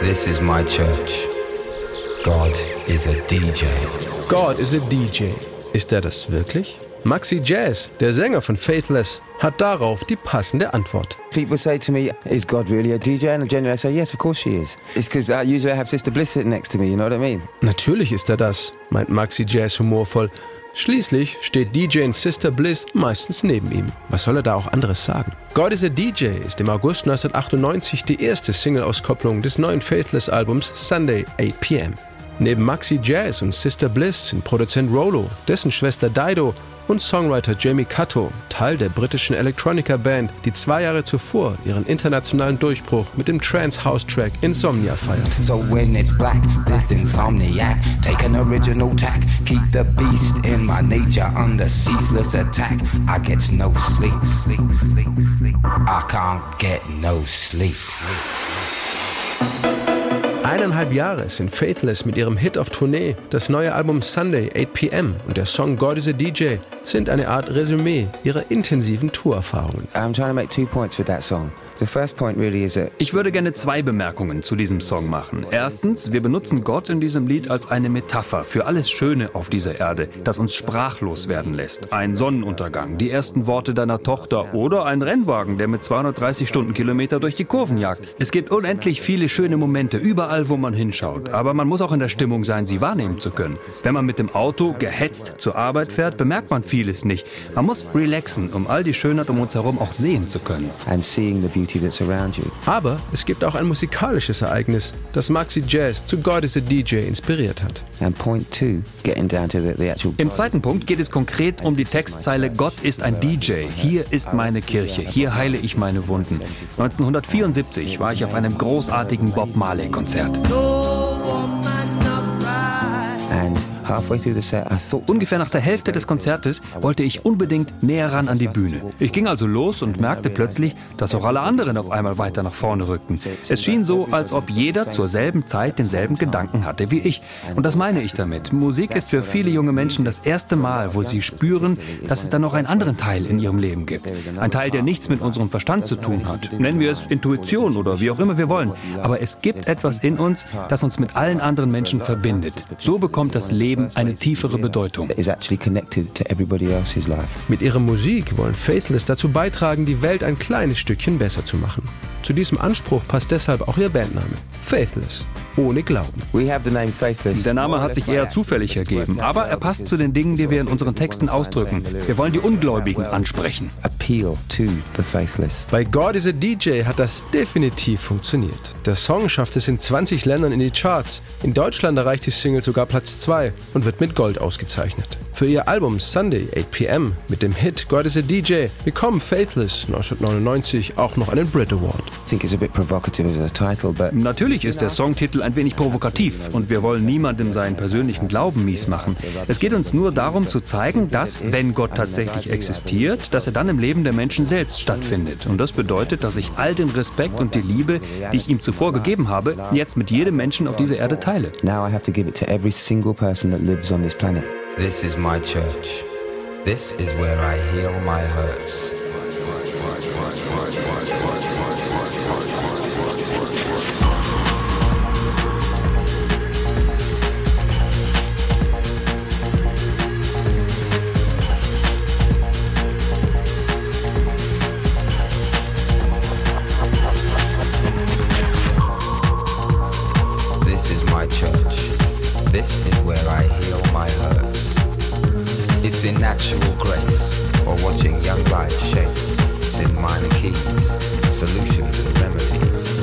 This is my church. God is a DJ. God is a DJ. Ist er das wirklich? Maxi Jazz, der Sänger von Faithless, hat darauf die passende Antwort. People say to me, is God really a DJ? And generally I say, yes, of course she is. It's because usually I have Sister Bliss sitting next to me, you know what I mean? Natürlich ist er das, meint Maxi Jazz humorvoll. Schließlich steht DJ Sister Bliss meistens neben ihm. Was soll er da auch anderes sagen? God is a DJ ist im August 1998 die erste Single-Auskopplung des neuen Faithless-Albums Sunday 8 p.m. Neben Maxi Jazz und Sister Bliss sind Produzent Rollo, dessen Schwester Dido und Songwriter Jamie Catto, Teil der britischen Electronica-Band, die 2 Jahre zuvor ihren internationalen Durchbruch mit dem Trance-House-Track Insomnia feiert. So when it's black, this insomniac, take an original tack, keep the beast in my nature under ceaseless attack. I gets no sleep, I can't get no sleep. 1,5 Jahre sind Faithless mit ihrem Hit auf Tournee, das neue Album Sunday 8 p.m. und der Song God is a DJ sind eine Art Resümee ihrer intensiven Tourerfahrungen. Ich würde gerne 2 Bemerkungen zu diesem Song machen. Erstens, wir benutzen Gott in diesem Lied als eine Metapher für alles Schöne auf dieser Erde, das uns sprachlos werden lässt. Ein Sonnenuntergang, die ersten Worte deiner Tochter oder ein Rennwagen, der mit 230 Stundenkilometer durch die Kurven jagt. Es gibt unendlich viele schöne Momente, überall wo man hinschaut, aber man muss auch in der Stimmung sein, sie wahrnehmen zu können. Wenn man mit dem Auto gehetzt zur Arbeit fährt, bemerkt man vieles nicht. Man muss relaxen, um all die Schönheit um uns herum auch sehen zu können. Aber es gibt auch ein musikalisches Ereignis, das Maxi Jazz zu God is a DJ inspiriert hat. Im zweiten Punkt geht es konkret um die Textzeile Gott ist ein DJ, hier ist meine Kirche, hier heile ich meine Wunden. 1974 war ich auf einem großartigen Bob Marley-Konzert. Ungefähr nach der Hälfte des Konzertes wollte ich unbedingt näher ran an die Bühne. Ich ging also los und merkte plötzlich, dass auch alle anderen auf einmal weiter nach vorne rückten. Es schien so, als ob jeder zur selben Zeit denselben Gedanken hatte wie ich. Und das meine ich damit. Musik ist für viele junge Menschen das erste Mal, wo sie spüren, dass es dann noch einen anderen Teil in ihrem Leben gibt. Ein Teil, der nichts mit unserem Verstand zu tun hat. Nennen wir es Intuition oder wie auch immer wir wollen. Aber es gibt etwas in uns, das uns mit allen anderen Menschen verbindet. So bekommt das Leben eine tiefere Bedeutung. Mit ihrer Musik wollen Faithless dazu beitragen, die Welt ein kleines Stückchen besser zu machen. Zu diesem Anspruch passt deshalb auch ihr Bandname, Faithless, ohne Glauben. Der Name hat sich eher zufällig ergeben, aber er passt zu den Dingen, die wir in unseren Texten ausdrücken. Wir wollen die Ungläubigen ansprechen. Bei God is a DJ hat das definitiv funktioniert. Der Song schafft es in 20 Ländern in die Charts. In Deutschland erreicht die Single sogar Platz 2 und wird mit Gold ausgezeichnet. Für ihr Album Sunday 8 p.m. mit dem Hit God is a DJ bekommen Faithless 1999 auch noch einen Brit Award. Natürlich ist der Songtitel ein wenig provokativ und wir wollen niemandem seinen persönlichen Glauben mies machen. Es geht uns nur darum zu zeigen, dass, wenn Gott tatsächlich existiert, dass er dann im Leben der Menschen selbst stattfindet. Und das bedeutet, dass ich all den Respekt und die Liebe, die ich ihm zuvor gegeben habe, jetzt mit jedem Menschen auf dieser Erde teile. This is my church. This is where I heal my hurts. This is where I heal my hurts. It's in natural grace, or watching young life shape. It's in minor keys, solutions and remedies.